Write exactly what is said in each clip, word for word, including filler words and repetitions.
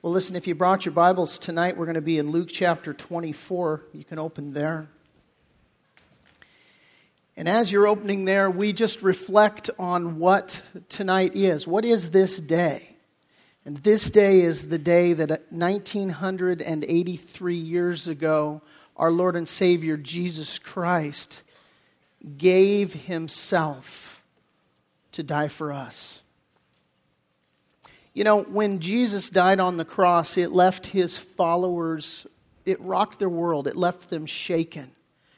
Well, listen, if you brought your Bibles tonight, we're going to be in Luke chapter twenty-four. You can open there. And as you're opening there, we just reflect on what tonight is. What is this day? And this day is the day that nineteen eighty-three years ago, our Lord and Savior Jesus Christ gave himself to die for us. You know, when Jesus died on the cross, it left his followers, it rocked their world, it left them shaken,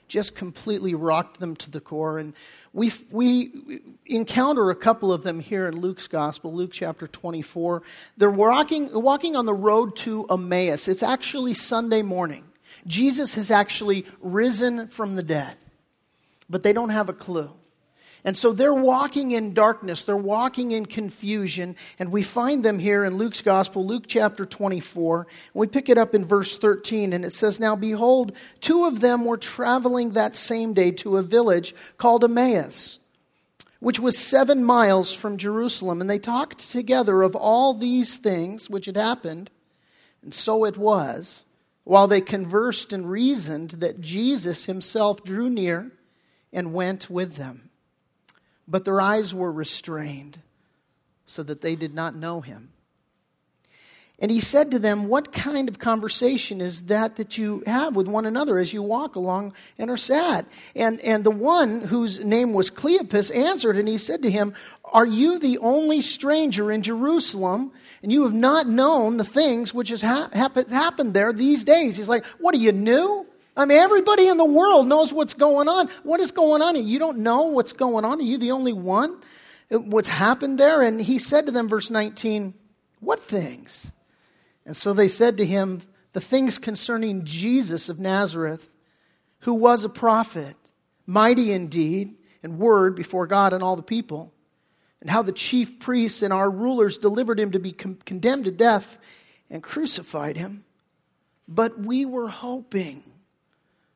just completely rocked them to the core. And we we encounter a couple of them here in Luke's gospel, Luke chapter twenty-four. They're walking, walking on the road to Emmaus. It's actually Sunday morning. Jesus has actually risen from the dead, but they don't have a clue. And so they're walking in darkness, they're walking in confusion, and we find them here in Luke's gospel, Luke chapter twenty-four, and we pick it up in verse thirteen, and it says, "Now behold, two of them were traveling that same day to a village called Emmaus, which was seven miles from Jerusalem, and they talked together of all these things which had happened, and so it was, while they conversed and reasoned, that Jesus himself drew near and went with them. But their eyes were restrained, so that they did not know him. And he said to them, 'What kind of conversation is that that you have with one another as you walk along and are sad?' And, and the one whose name was Cleopas answered, and he said to him, 'Are you the only stranger in Jerusalem, and you have not known the things which has ha- happened there these days?'" He's like, "What, are you new? I mean, everybody in the world knows what's going on. What is going on? You don't know what's going on? Are you the only one? What's happened there?" And he said to them, verse nineteen, "What things?" And so they said to him, "The things concerning Jesus of Nazareth, who was a prophet, mighty in deed and word before God and all the people, and how the chief priests and our rulers delivered him to be con- condemned to death and crucified him. But we were hoping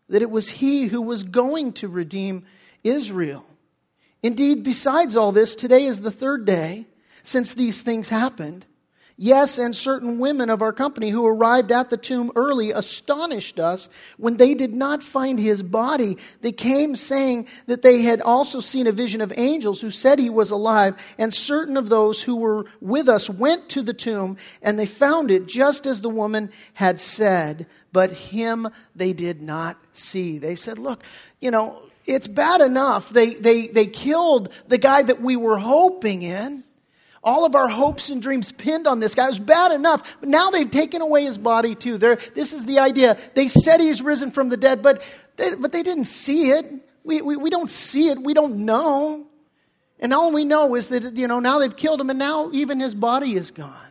that it was he who was going to redeem Israel. Indeed, besides all this, today is the third day since these things happened. Yes, and certain women of our company who arrived at the tomb early astonished us when they did not find his body. They came saying that they had also seen a vision of angels who said he was alive, and certain of those who were with us went to the tomb, and they found it just as the woman had said, but him they did not see." They said, "Look, you know, it's bad enough. They, they, they killed the guy that we were hoping in. All of our hopes and dreams pinned on this guy. It was bad enough. But now they've taken away his body too." They're, this is the idea. They said he's risen from the dead, but they, but they didn't see it. We, we we don't see it. We don't know. And all we know is that, you know, now they've killed him, and now even his body is gone.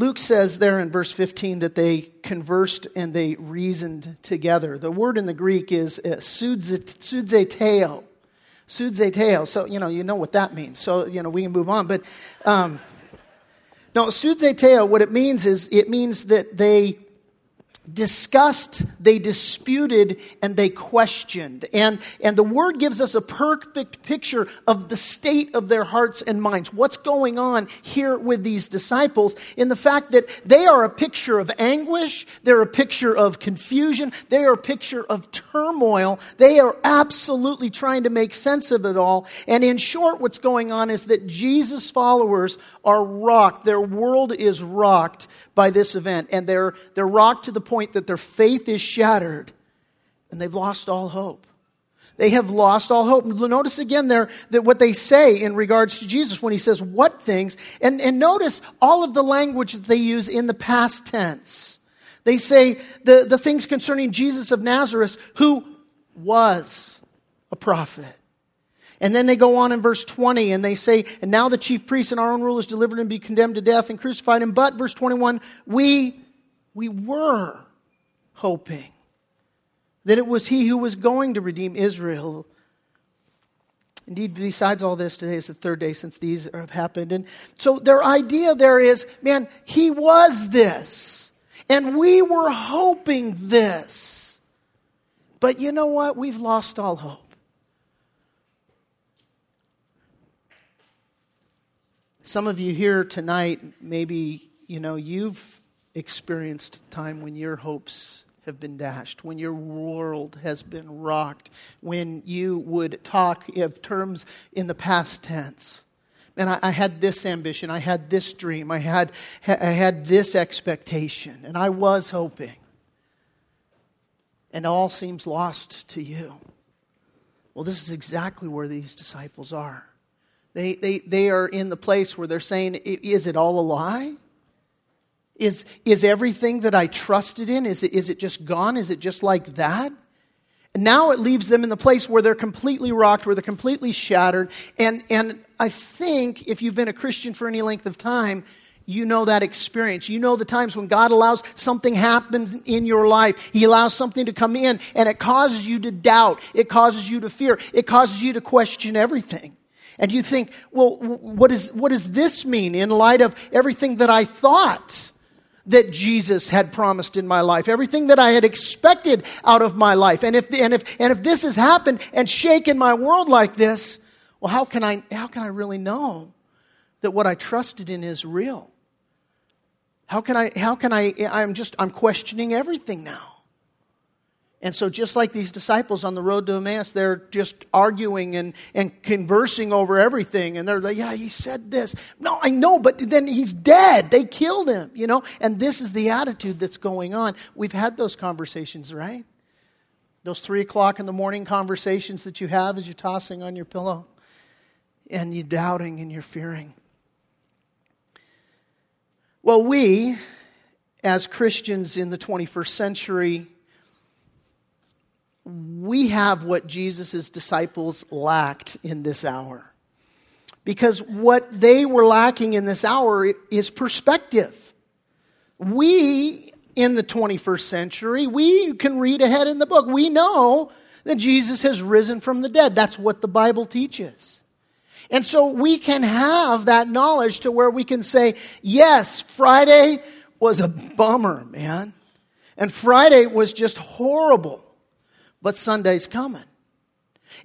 Luke says there in verse fifteen that they conversed and they reasoned together. The word in the Greek is uh, sudzeteo. Sudzeteo. So, you know, you know what that means. So, you know, we can move on. But, um, no, sudzeteo, what it means is, it means that they discussed, they disputed, and they questioned. And, and the word gives us a perfect picture of the state of their hearts and minds. What's going on here with these disciples in the fact that they are a picture of anguish, they're a picture of confusion, they are a picture of turmoil. They are absolutely trying to make sense of it all. And in short, what's going on is that Jesus' followers are rocked. Their world is rocked by this event. And they're, they're rocked to the point that their faith is shattered and they've lost all hope. They have lost all hope. Notice again there that what they say in regards to Jesus when he says, "What things?" And, and notice all of the language that they use in the past tense. They say the, the things concerning Jesus of Nazareth, who was a prophet. And then they go on in verse twenty and they say, "And now the chief priests and our own rulers delivered him to be condemned to death and crucified him." But, verse twenty-one, we, we were hoping that it was he who was going to redeem Israel. Indeed, besides all this, today is the third day since these have happened. And so their idea there is, man, he was this. And we were hoping this. But you know what? We've lost all hope. some of you here tonight, maybe, you know, you've experienced time when your hopes have been dashed, when your world has been rocked, when you would talk of terms in the past tense. And I, I had this ambition, I had this dream, I had I had this expectation, and I was hoping. And all seems lost to you. Well, this is exactly where these disciples are. They they they are in the place where they're saying, is it all a lie? Is is everything that I trusted in, is it, is it just gone? Is it just like that? And now it leaves them in the place where they're completely rocked, where they're completely shattered. And and I think if you've been a Christian for any length of time, you know that experience. You know the times when God allows something happens in your life. He allows something to come in, and it causes you to doubt. It causes you to fear. It causes you to question everything. And you think, well, what is what does this mean in light of everything that I thought that Jesus had promised in my life, everything that I had expected out of my life? And if and if and if this has happened and shaken my world like this, well, how can I how can I really know that what I trusted in is real? How can I how can I I'm just I'm questioning everything now. And so just like these disciples on the road to Emmaus, they're just arguing and, and conversing over everything. And they're like, yeah, he said this. No, I know, but then he's dead. They killed him, you know. And this is the attitude that's going on. We've had those conversations, right? Those three o'clock in the morning conversations that you have as you're tossing on your pillow. And you're doubting and you're fearing. Well, we, as Christians in the twenty-first century, we have what Jesus' disciples lacked in this hour. Because what they were lacking in this hour is perspective. We, in the twenty-first century, we can read ahead in the book. We know that Jesus has risen from the dead. That's what the Bible teaches. And so we can have that knowledge to where we can say, yes, Friday was a bummer, man. And Friday was just horrible. But Sunday's coming.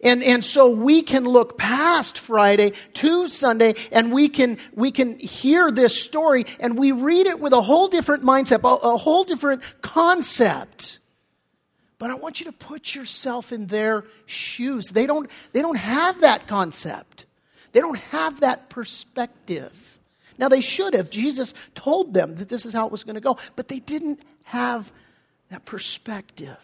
And and so we can look past Friday to Sunday, and we can we can hear this story, and we read it with a whole different mindset, a, a whole different concept. But I want you to put yourself in their shoes. They don't they don't have that concept. They don't have that perspective. Now they should have. Jesus told them that this is how it was going to go, but they didn't have that perspective.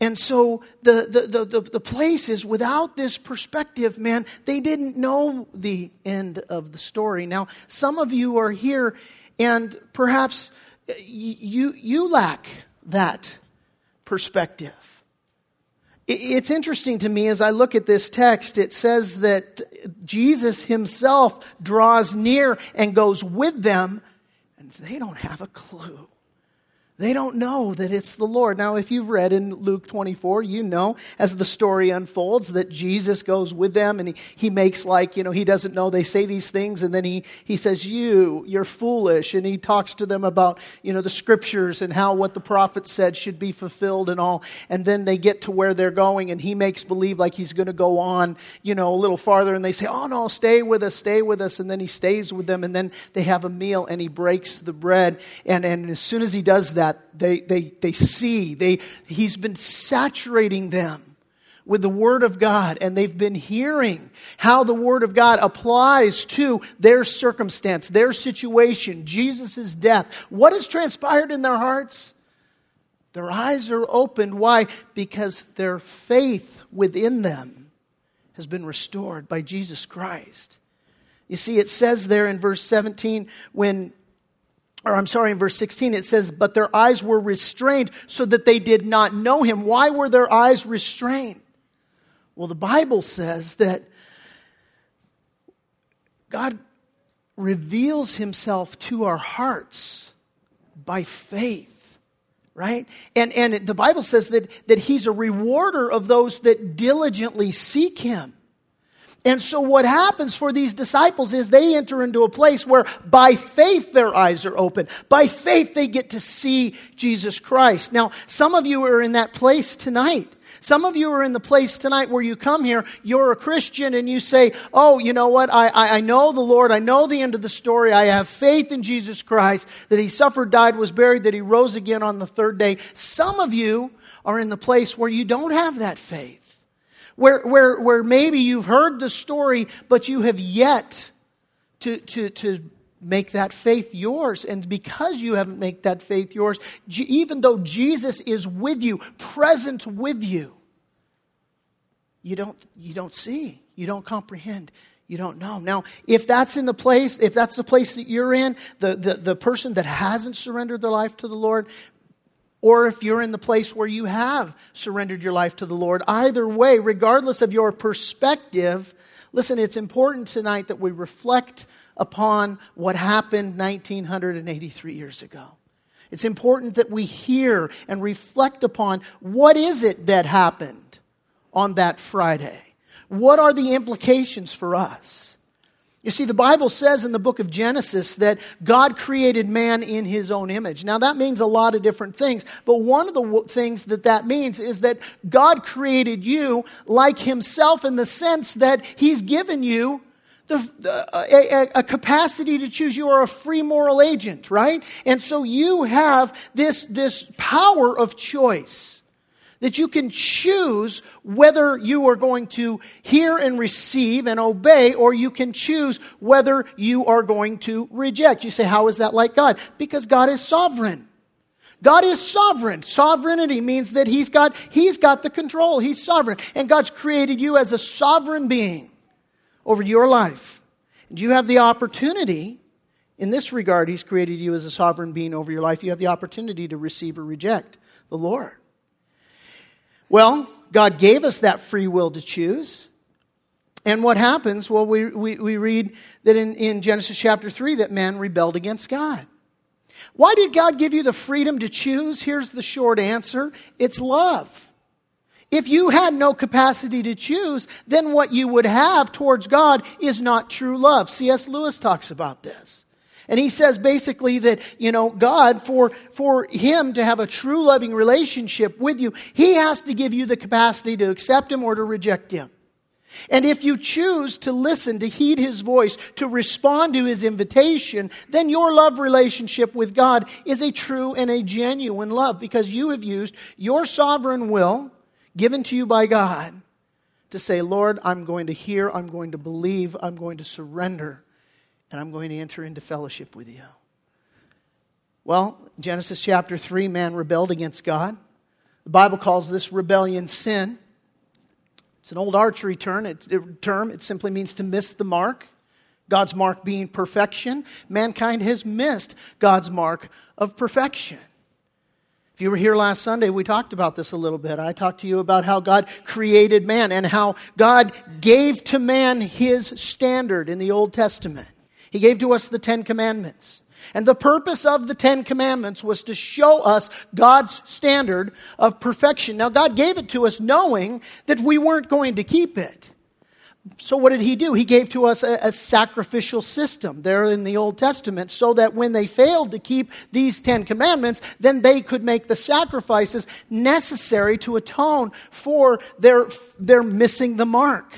And so the, the, the, the places without this perspective, man, they didn't know the end of the story. Now, some of you are here, and perhaps you, you lack that perspective. It's interesting to me as I look at this text, it says that Jesus himself draws near and goes with them, and they don't have a clue. They don't know that it's the Lord. Now, if you've read in Luke twenty-four, you know as the story unfolds that Jesus goes with them and he, he makes like, you know, he doesn't know. They say these things and then he, he says, you, you're foolish. And he talks to them about, you know, the scriptures and how what the prophet said should be fulfilled and all. And then they get to where they're going and he makes believe like he's going to go on, you know, a little farther. And they say, oh no, stay with us, stay with us. And then he stays with them and then they have a meal and he breaks the bread. And, and as soon as he does that, That they they they see they he's been saturating them with the Word of God, and they've been hearing how the Word of God applies to their circumstance, their situation, Jesus' death. What has transpired in their hearts? Their eyes are opened. Why? Because their faith within them has been restored by Jesus Christ. You see, it says there in verse seventeen when. Or I'm sorry, in verse sixteen, it says, but their eyes were restrained so that they did not know him. Why were their eyes restrained? Well, the Bible says that God reveals himself to our hearts by faith, right? And, and the Bible says that, that he's a rewarder of those that diligently seek him. And so what happens for these disciples is they enter into a place where by faith their eyes are open. By faith they get to see Jesus Christ. Now, some of you are in that place tonight. Some of you are in the place tonight where you come here, you're a Christian, and you say, oh, you know what, I, I, I know the Lord, I know the end of the story, I have faith in Jesus Christ, that he suffered, died, was buried, that he rose again on the third day. Some of you are in the place where you don't have that faith, where where where maybe you've heard the story, but you have yet to to to make that faith yours. And because you haven't made that faith yours, even though Jesus is with you, present with you, you don't you don't see, you don't comprehend, you don't know. Now, if that's in the place, if that's the place that you're in, the the, the person that hasn't surrendered their life to the Lord, or if you're in the place where you have surrendered your life to the Lord, either way, regardless of your perspective, listen, it's important tonight that we reflect upon what happened nineteen eighty-three years ago. It's important that we hear and reflect upon what is it that happened on that Friday. What are the implications for us? You see, the Bible says in the book of Genesis that God created man in his own image. Now, that means a lot of different things, but one of the w- things that that means is that God created you like himself in the sense that he's given you the, the, a, a capacity to choose. You are a free moral agent, right? And so you have this, this power of choice, that you can choose whether you are going to hear and receive and obey, or you can choose whether you are going to reject. You say, how is that like God? Because God is sovereign. God is sovereign. Sovereignty means that he's got, he's got the control. He's sovereign. And God's created you as a sovereign being over your life. And you have the opportunity, in this regard, he's created you as a sovereign being over your life. You have the opportunity to receive or reject the Lord. Well, God gave us that free will to choose. And what happens? Well, we, we, we read that in, in Genesis chapter three that man rebelled against God. Why did God give you the freedom to choose? Here's the short answer. It's love. If you had no capacity to choose, then what you would have towards God is not true love. C S Lewis talks about this. And he says basically that, you know, God, for, for him to have a true loving relationship with you, he has to give you the capacity to accept him or to reject him. And if you choose to listen, to heed his voice, to respond to his invitation, then your love relationship with God is a true and a genuine love, because you have used your sovereign will given to you by God to say, Lord, I'm going to hear, I'm going to believe, I'm going to surrender, and I'm going to enter into fellowship with you. Well, Genesis chapter three, man rebelled against God. The Bible calls this rebellion sin. It's an old archery term. It, it, term. It simply means to miss the mark. God's mark being perfection. Mankind has missed God's mark of perfection. If you were here last Sunday, we talked about this a little bit. I talked to you about how God created man and how God gave to man his standard in the Old Testament. He gave to us the Ten Commandments. And the purpose of the Ten Commandments was to show us God's standard of perfection. Now, God gave it to us knowing that we weren't going to keep it. So what did he do? He gave to us a, a sacrificial system there in the Old Testament, so that when they failed to keep these Ten Commandments, then they could make the sacrifices necessary to atone for their, their missing the mark.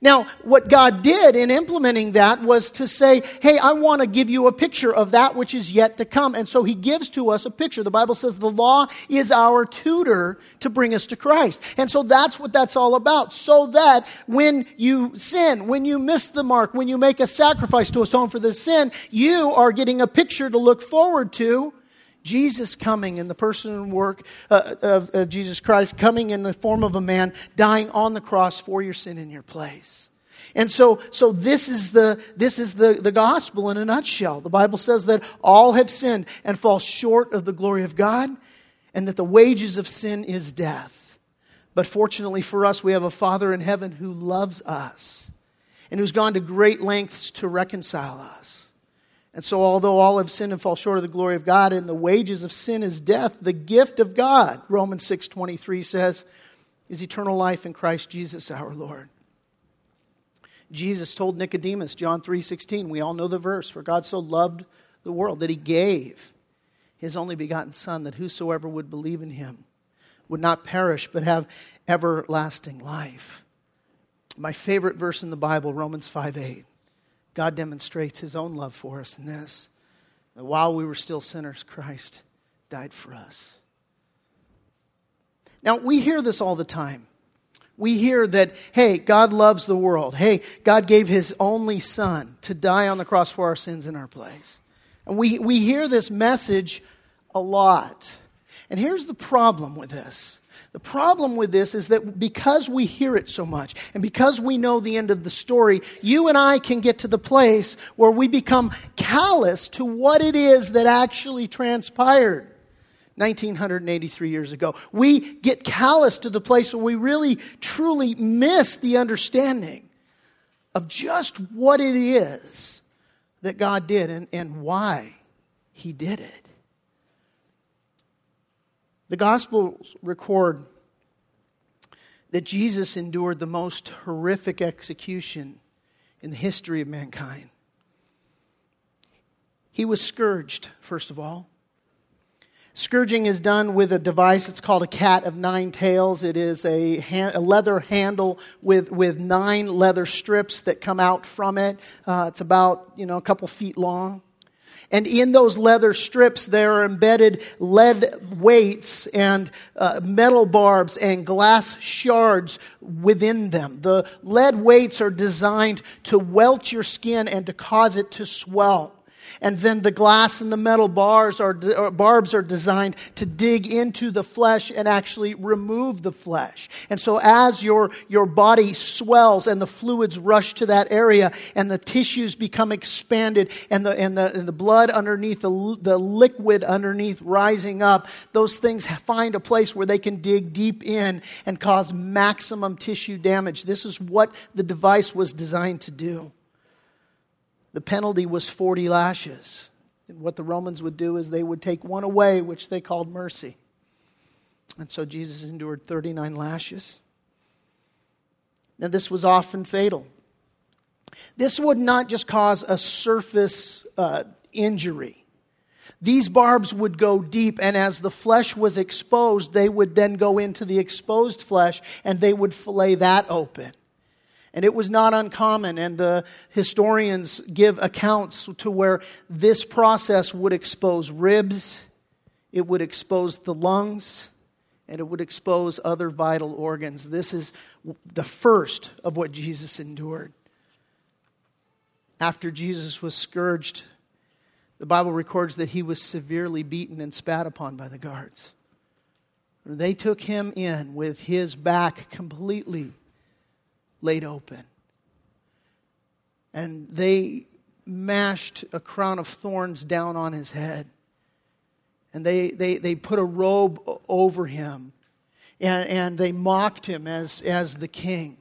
Now, what God did in implementing that was to say, hey, I want to give you a picture of that which is yet to come. And so he gives to us a picture. The Bible says the law is our tutor to bring us to Christ. And so that's what that's all about. So that when you sin, when you miss the mark, when you make a sacrifice to atone for the sin, you are getting a picture to look forward to Jesus coming in the person and work uh, of, of Jesus Christ, coming in the form of a man, dying on the cross for your sin in your place. And so, so this is the this is the, the gospel in a nutshell. The Bible says that all have sinned and fall short of the glory of God, and that the wages of sin is death. But fortunately for us, we have a Father in heaven who loves us and who's gone to great lengths to reconcile us. And so although all have sinned and fall short of the glory of God, and the wages of sin is death, the gift of God, Romans six twenty-three says, is eternal life in Christ Jesus our Lord. Jesus told Nicodemus, John three sixteen, we all know the verse, for God so loved the world that he gave his only begotten Son, that whosoever would believe in him would not perish, but have everlasting life. My favorite verse in the Bible, Romans five eight. God demonstrates his own love for us in this, that while we were still sinners, Christ died for us. Now, we hear this all the time. We hear that, hey, God loves the world. Hey, God gave his only son to die on the cross for our sins in our place. And we, we hear this message a lot. And here's the problem with this. The problem with this is that because we hear it so much, and because we know the end of the story, you and I can get to the place where we become callous to what it is that actually transpired nineteen eighty-three years ago. We get callous to the place where we really, truly miss the understanding of just what it is that God did and, and why he did it. The Gospels record that Jesus endured the most horrific execution in the history of mankind. He was scourged, first of all. Scourging is done with a device that's called a cat of nine tails. It is a, hand, a leather handle with, with nine leather strips that come out from it. Uh, it's about, you know, a couple feet long. And in those leather strips, there are embedded lead weights and uh, metal barbs and glass shards within them. The lead weights are designed to welt your skin and to cause it to swell. And then the glass and the metal bars are, or barbs are designed to dig into the flesh and actually remove the flesh. And so as your, your body swells and the fluids rush to that area and the tissues become expanded and the, and the, and the blood underneath, the, the liquid underneath rising up, those things find a place where they can dig deep in and cause maximum tissue damage. This is what the device was designed to do. The penalty was forty lashes. And what the Romans would do is they would take one away, which they called mercy. And so Jesus endured thirty-nine lashes. Now, this was often fatal. This would not just cause a surface uh, injury. These barbs would go deep, and as the flesh was exposed, they would then go into the exposed flesh, and they would fillet that open. And it was not uncommon, and the historians give accounts to where this process would expose ribs, it would expose the lungs, and it would expose other vital organs. This is the first of what Jesus endured. After Jesus was scourged, the Bible records that he was severely beaten and spat upon by the guards. They took him in with his back completely laid open. And they mashed a crown of thorns down on his head. And they they, they put a robe over him. And, and they mocked him as, as the king.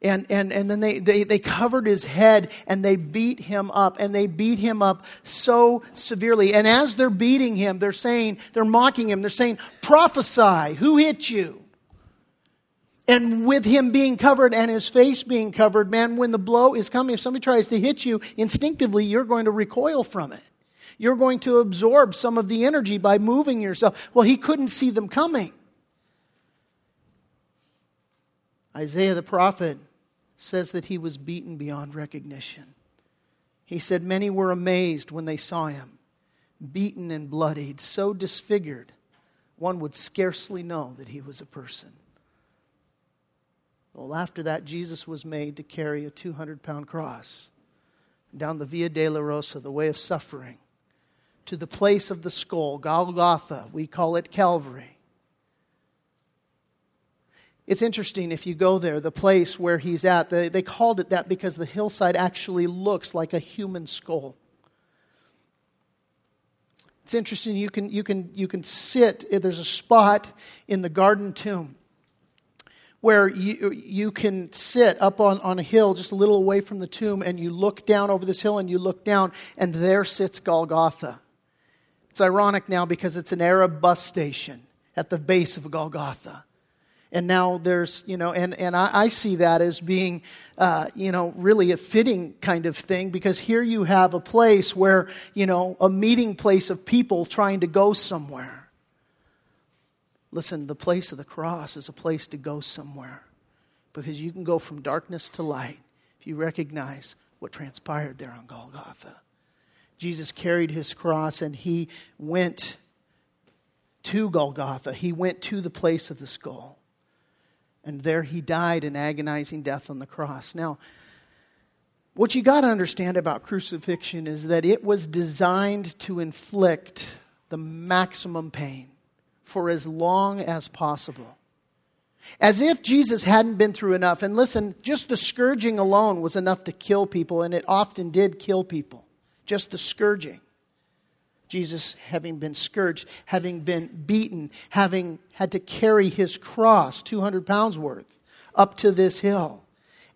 And, and, and then they, they, they covered his head and they beat him up. And they beat him up so severely. And as they're beating him, they're saying, they're mocking him. They're saying, prophesy, who hit you? And with him being covered and his face being covered, man, when the blow is coming, if somebody tries to hit you, instinctively you're going to recoil from it. You're going to absorb some of the energy by moving yourself. Well, he couldn't see them coming. Isaiah the prophet says that he was beaten beyond recognition. He said, many were amazed when they saw him, beaten and bloodied, so disfigured, one would scarcely know that he was a person. Well, after that, Jesus was made to carry a two hundred pound cross down the Via Dolorosa, the way of suffering, to the place of the skull, Golgotha. We call it Calvary. It's interesting if you go there, the place where he's at. They, they called it that because the hillside actually looks like a human skull. It's interesting. You can you can you can sit. There's a spot in the Garden Tomb where you you can sit up on, on a hill just a little away from the tomb, and you look down over this hill and you look down, and there sits Golgotha. It's ironic now because it's an Arab bus station at the base of Golgotha. And now there's, you know, and, and I, I see that as being, uh, you know, really a fitting kind of thing, because here you have a place where, you know, a meeting place of people trying to go somewhere. Listen, the place of the cross is a place to go somewhere, because you can go from darkness to light if you recognize what transpired there on Golgotha. Jesus carried his cross and he went to Golgotha. He went to the place of the skull. And there he died an agonizing death on the cross. Now, what you got to understand about crucifixion is that it was designed to inflict the maximum pain for as long as possible. As if Jesus hadn't been through enough. And listen, just the scourging alone was enough to kill people, and it often did kill people. Just the scourging. Jesus, having been scourged, having been beaten, having had to carry his cross, two hundred pounds worth, up to this hill.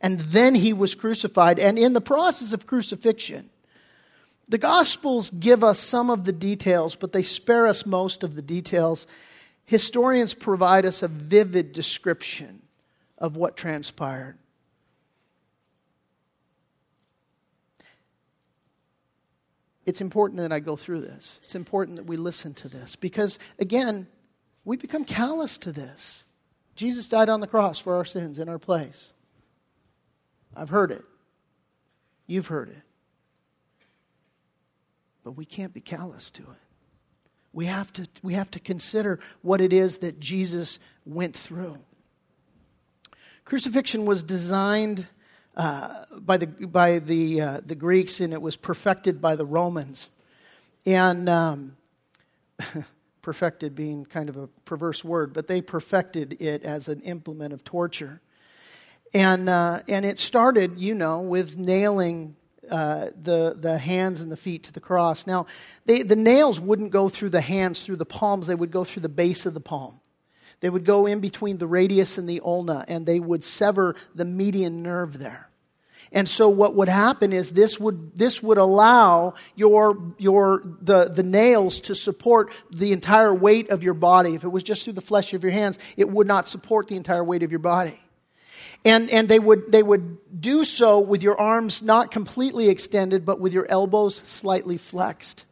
And then he was crucified. And in the process of crucifixion, the Gospels give us some of the details, but they spare us most of the details. Historians provide us a vivid description of what transpired. It's important that I go through this. It's important that we listen to this, because, again, we become callous to this. Jesus died on the cross for our sins in our place. I've heard it. You've heard it. But we can't be callous to it. We have to, we have to consider what it is that Jesus went through. Crucifixion was designed Uh, by the by the uh, the Greeks, and it was perfected by the Romans, and um, perfected being kind of a perverse word, but they perfected it as an implement of torture, and uh, and it started, you know, with nailing uh, the the hands and the feet to the cross. Now, they, the nails wouldn't go through the hands, through the palms; they would go through the base of the palm. They would go in between the radius and the ulna, and they would sever the median nerve there. And so what would happen is this would this would allow your your the, the nails to support the entire weight of your body. If it was just through the flesh of your hands, it would not support the entire weight of your body. And and they would they would do so with your arms not completely extended, but with your elbows slightly flexed.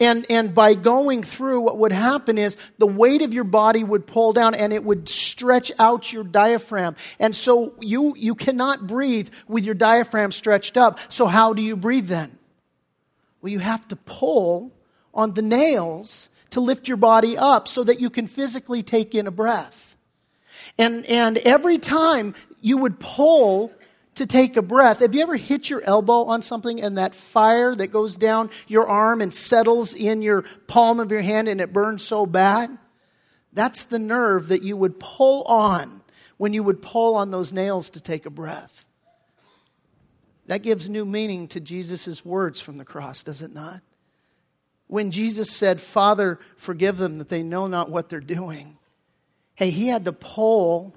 And and by going through, what would happen is the weight of your body would pull down, and it would stretch out your diaphragm. And so you, you cannot breathe with your diaphragm stretched up. So how do you breathe then? Well, you have to pull on the nails to lift your body up so that you can physically take in a breath. And and every time you would pull to take a breath. Have you ever hit your elbow on something and that fire that goes down your arm and settles in your palm of your hand and it burns so bad? That's the nerve that you would pull on when you would pull on those nails to take a breath. That gives new meaning to Jesus' words from the cross, does it not? When Jesus said, "Father, forgive them that they know not what they're doing." Hey, he had to pull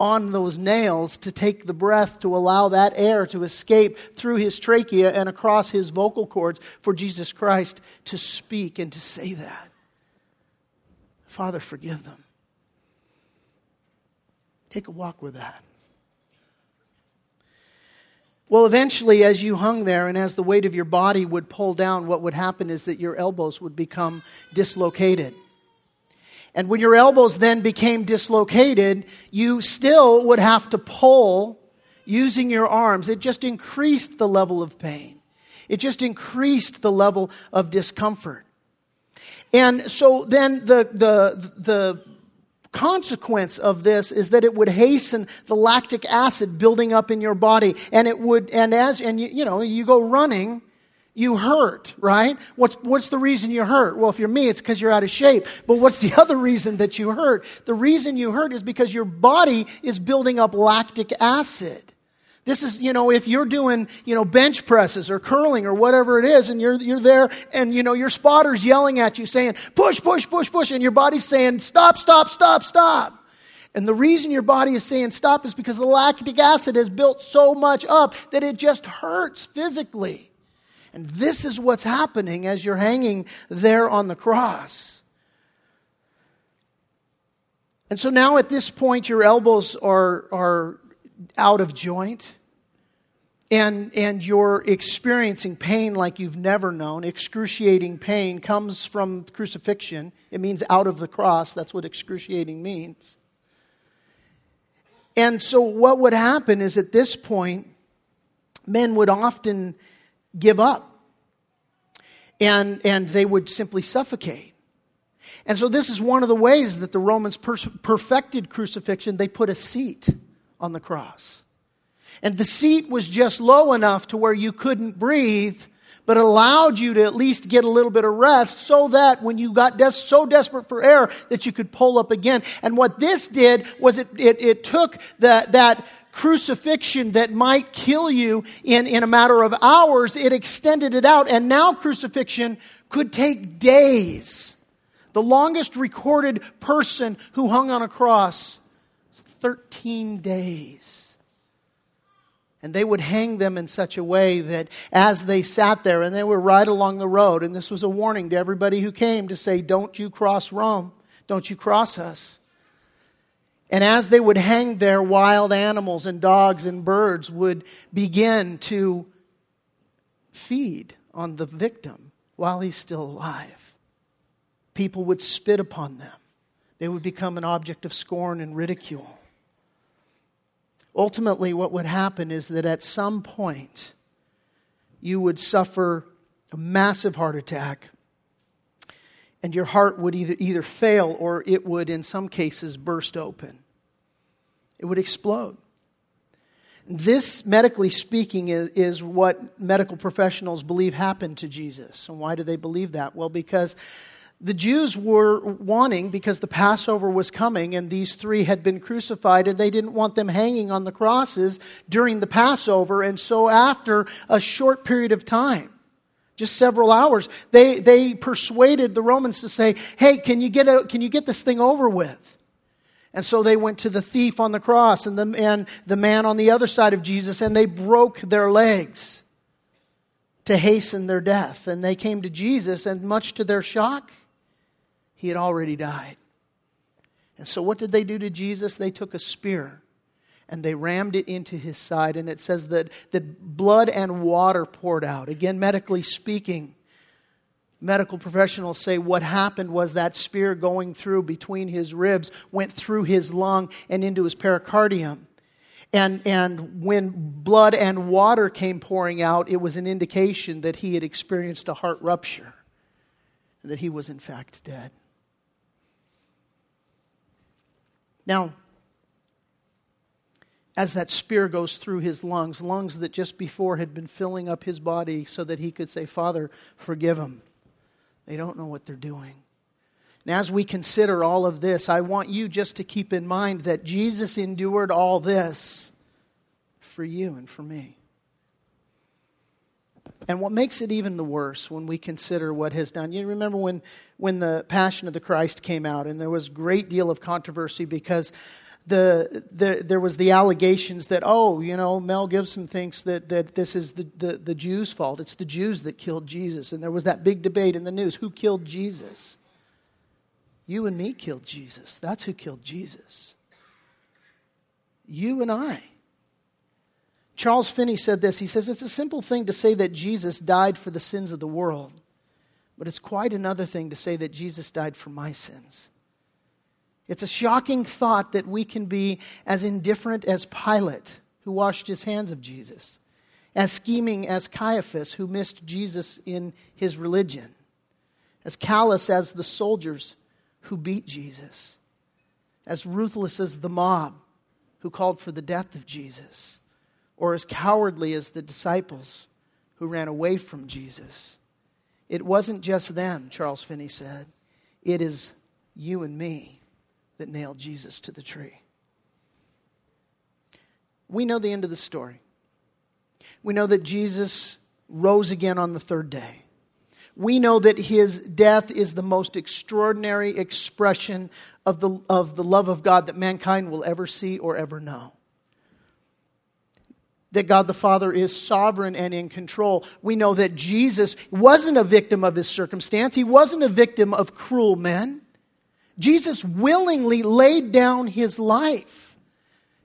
on those nails to take the breath, to allow that air to escape through his trachea and across his vocal cords for Jesus Christ to speak and to say that. Father, forgive them. Take a walk with that. Well, eventually, as you hung there and as the weight of your body would pull down, what would happen is that your elbows would become dislocated. And when your elbows then became dislocated, you still would have to pull using your arms. It just increased the level of pain. It just increased the level of discomfort. And so then the the the consequence of this is that it would hasten the lactic acid building up in your body, and it would and as and you, you know, you go running, you hurt, right? What's what's the reason you hurt? Well, if you're me, it's because you're out of shape. But what's the other reason that you hurt? The reason you hurt is because your body is building up lactic acid. This is, you know, if you're doing, you know, bench presses or curling or whatever it is, and you're you're there, and you know your spotter's yelling at you, saying push, push, push, push, and your body's saying stop, stop, stop, stop. And the reason your body is saying stop is because the lactic acid has built so much up that it just hurts physically. And this is what's happening as you're hanging there on the cross. And so now at this point, your elbows are, are out of joint. and and you're experiencing pain like you've never known, excruciating pain comes from crucifixion. It means out of the cross. That's what excruciating means. And so what would happen is at this point, men would often give up. And, and they would simply suffocate. And so this is one of the ways that the Romans per- perfected crucifixion. They put a seat on the cross. And the seat was just low enough to where you couldn't breathe, but allowed you to at least get a little bit of rest so that when you got des- so desperate for air that you could pull up again. And what this did was it, it, it took the, that crucifixion that might kill you in, in a matter of hours, it extended it out. And now crucifixion could take days. The longest recorded person who hung on a cross, thirteen days. And they would hang them in such a way that as they sat there, and they were right along the road, and this was a warning to everybody who came to say, don't you cross Rome, don't you cross us. And as they would hang there, wild animals and dogs and birds would begin to feed on the victim while he's still alive. People would spit upon them. They would become an object of scorn and ridicule. Ultimately, what would happen is that at some point, you would suffer a massive heart attack, and your heart would either, either fail or it would, in some cases, burst open. It would explode. This, medically speaking, is, is what medical professionals believe happened to Jesus. And why do they believe that? Well, because the Jews were wanting, because the Passover was coming and these three had been crucified, and they didn't want them hanging on the crosses during the Passover. And so after a short period of time, just several hours, they they persuaded the Romans to say, hey, can you get a, can you get this thing over with? And so they went to the thief on the cross and the, and the man on the other side of Jesus, and they broke their legs to hasten their death. And they came to Jesus, and much to their shock, he had already died. And so what did they do to Jesus? They took a spear and they rammed it into his side, and it says that, that blood and water poured out. Again, medically speaking, medical professionals say what happened was that spear going through between his ribs went through his lung and into his pericardium. And, and when blood and water came pouring out, it was an indication that he had experienced a heart rupture and that he was in fact dead. Now, as that spear goes through his lungs, lungs that just before had been filling up his body so that he could say, Father, forgive them. They don't know what they're doing. And as we consider all of this, I want you just to keep in mind that Jesus endured all this for you and for me. And what makes it even the worse when we consider what has done. You remember when, when the Passion of the Christ came out, and there was a great deal of controversy because The, the there was the allegations that, oh, you know, Mel Gibson thinks that, that this is the, the, the Jews' fault. It's the Jews that killed Jesus. And there was that big debate in the news. Who killed Jesus? You and me killed Jesus. That's who killed Jesus. You and I. Charles Finney said this. He says, it's a simple thing to say that Jesus died for the sins of the world, but it's quite another thing to say that Jesus died for my sins. It's a shocking thought that we can be as indifferent as Pilate, who washed his hands of Jesus, as scheming as Caiaphas, who missed Jesus in his religion, as callous as the soldiers who beat Jesus, as ruthless as the mob who called for the death of Jesus, or as cowardly as the disciples who ran away from Jesus. It wasn't just them, Charles Finney said. It is you and me that nailed Jesus to the tree. We know the end of the story. We know that Jesus rose again on the third day. We know that his death is the most extraordinary expression of the, of the love of God that mankind will ever see or ever know. That God the Father is sovereign and in control. We know that Jesus wasn't a victim of his circumstance. He wasn't a victim of cruel men. Jesus willingly laid down his life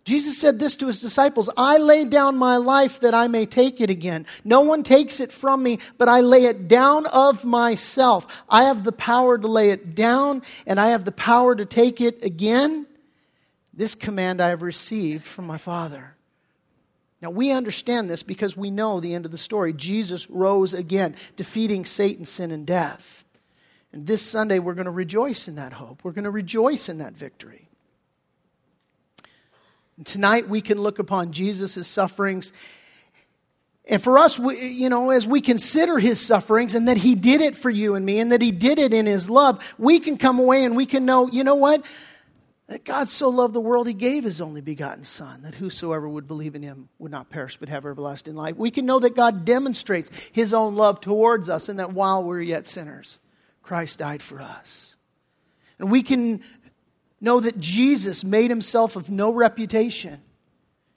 Jesus said this to his disciples, I lay down my life that I may take it again. No one takes it from me, but I lay it down of myself. I have the power to lay it down, and I have the power to take it again. This command I have received from my Father. Now, we understand this because we know the end of the story. Jesus rose again, defeating Satan, sin, and death. And this Sunday, we're going to rejoice in that hope. We're going to rejoice in that victory. And tonight, we can look upon Jesus' sufferings. And for us, we, you know, as we consider his sufferings and that he did it for you and me and that he did it in his love, we can come away and we can know, you know what? That God so loved the world, he gave his only begotten Son, that whosoever would believe in him would not perish but have everlasting life. We can know that God demonstrates his own love towards us and that while we're yet sinners, Christ died for us. And we can know that Jesus made himself of no reputation,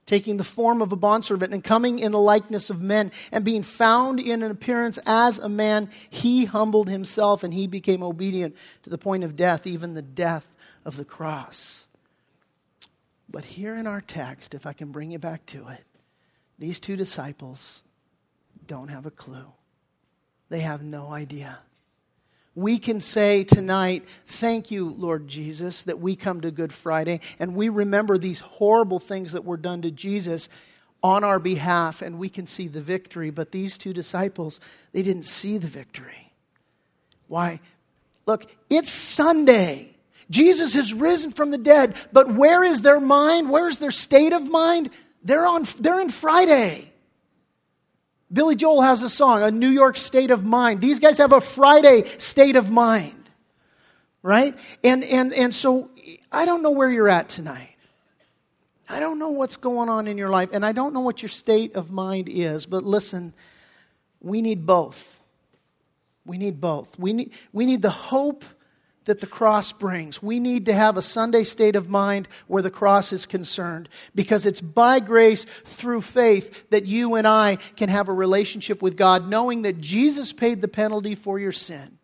taking the form of a bondservant and coming in the likeness of men and being found in an appearance as a man, he humbled himself and he became obedient to the point of death, even the death of the cross. But here in our text, if I can bring you back to it, these two disciples don't have a clue. They have no idea. We can say tonight, thank you, Lord Jesus, that we come to Good Friday and we remember these horrible things that were done to Jesus on our behalf and we can see the victory. But these two disciples, they didn't see the victory. Why? Look, it's Sunday. Jesus has risen from the dead, but where is their mind? Where is their state of mind? They're on, they're in Friday. Billy Joel has a song, A New York State of Mind. These guys have a Friday state of mind, right? And and and so I don't know where you're at tonight. I don't know what's going on in your life, and I don't know what your state of mind is, but listen, we need both. We need both. We need, we need the hope that the cross brings. We need to have a Sunday state of mind where the cross is concerned because it's by grace through faith that you and I can have a relationship with God knowing that Jesus paid the penalty for your sin.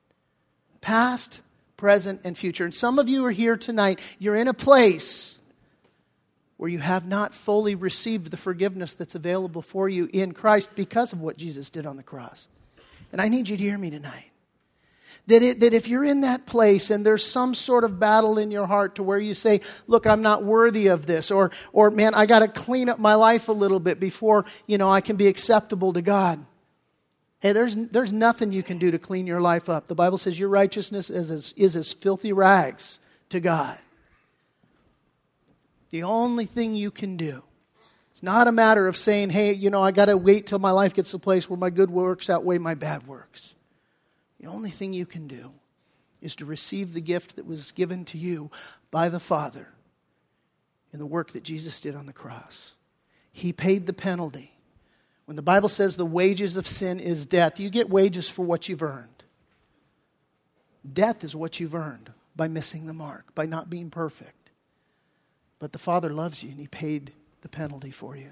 Past, present, and future. And some of you are here tonight. You're in a place where you have not fully received the forgiveness that's available for you in Christ because of what Jesus did on the cross. And I need you to hear me tonight. That, it, that if you're in that place and there's some sort of battle in your heart to where you say, look, I'm not worthy of this, or, or man, I got to clean up my life a little bit before, you know, I can be acceptable to God. Hey, there's there's nothing you can do to clean your life up. The Bible says your righteousness is as, is as filthy rags to God. The only thing you can do. It's not a matter of saying, hey, you know, I got to wait till my life gets to a place where my good works outweigh my bad works. The only thing you can do is to receive the gift that was given to you by the Father in the work that Jesus did on the cross. He paid the penalty. When the Bible says the wages of sin is death, you get wages for what you've earned. Death is what you've earned by missing the mark, by not being perfect. But the Father loves you and He paid the penalty for you.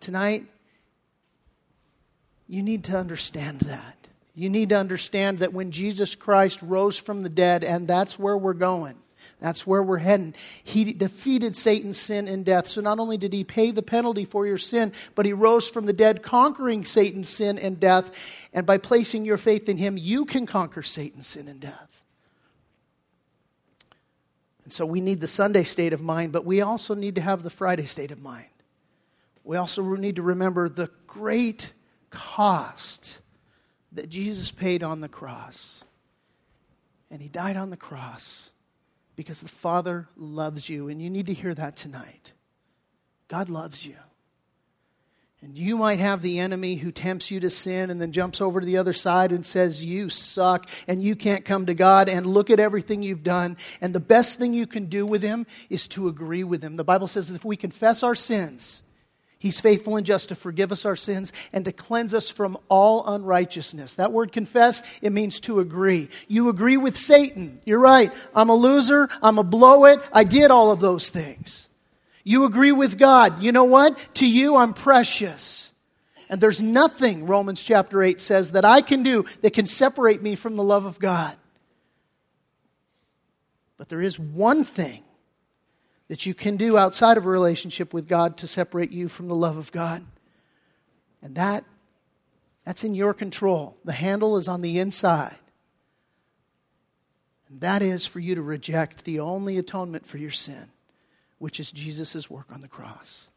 Tonight, you need to understand that. You need to understand that when Jesus Christ rose from the dead, and that's where we're going, that's where we're heading, He defeated Satan, sin, and death. So not only did He pay the penalty for your sin, but He rose from the dead, conquering Satan, sin, and death. And by placing your faith in Him, you can conquer Satan, sin, and death. And so we need the Sunday state of mind, but we also need to have the Friday state of mind. We also need to remember the great cost that Jesus paid on the cross. And He died on the cross because the Father loves you. And you need to hear that tonight. God loves you. And you might have the enemy who tempts you to sin and then jumps over to the other side and says, you suck and you can't come to God and look at everything you've done. And the best thing you can do with him is to agree with him. The Bible says that if we confess our sins, He's faithful and just to forgive us our sins and to cleanse us from all unrighteousness. That word confess, it means to agree. You agree with Satan. You're right. I'm a loser. I'm a blow it. I did all of those things. You agree with God. You know what? To you, I'm precious. And there's nothing, Romans chapter eight says, that I can do that can separate me from the love of God. But there is one thing that you can do outside of a relationship with God to separate you from the love of God. And that, that's in your control. The handle is on the inside. And that is for you to reject the only atonement for your sin, which is Jesus' work on the cross.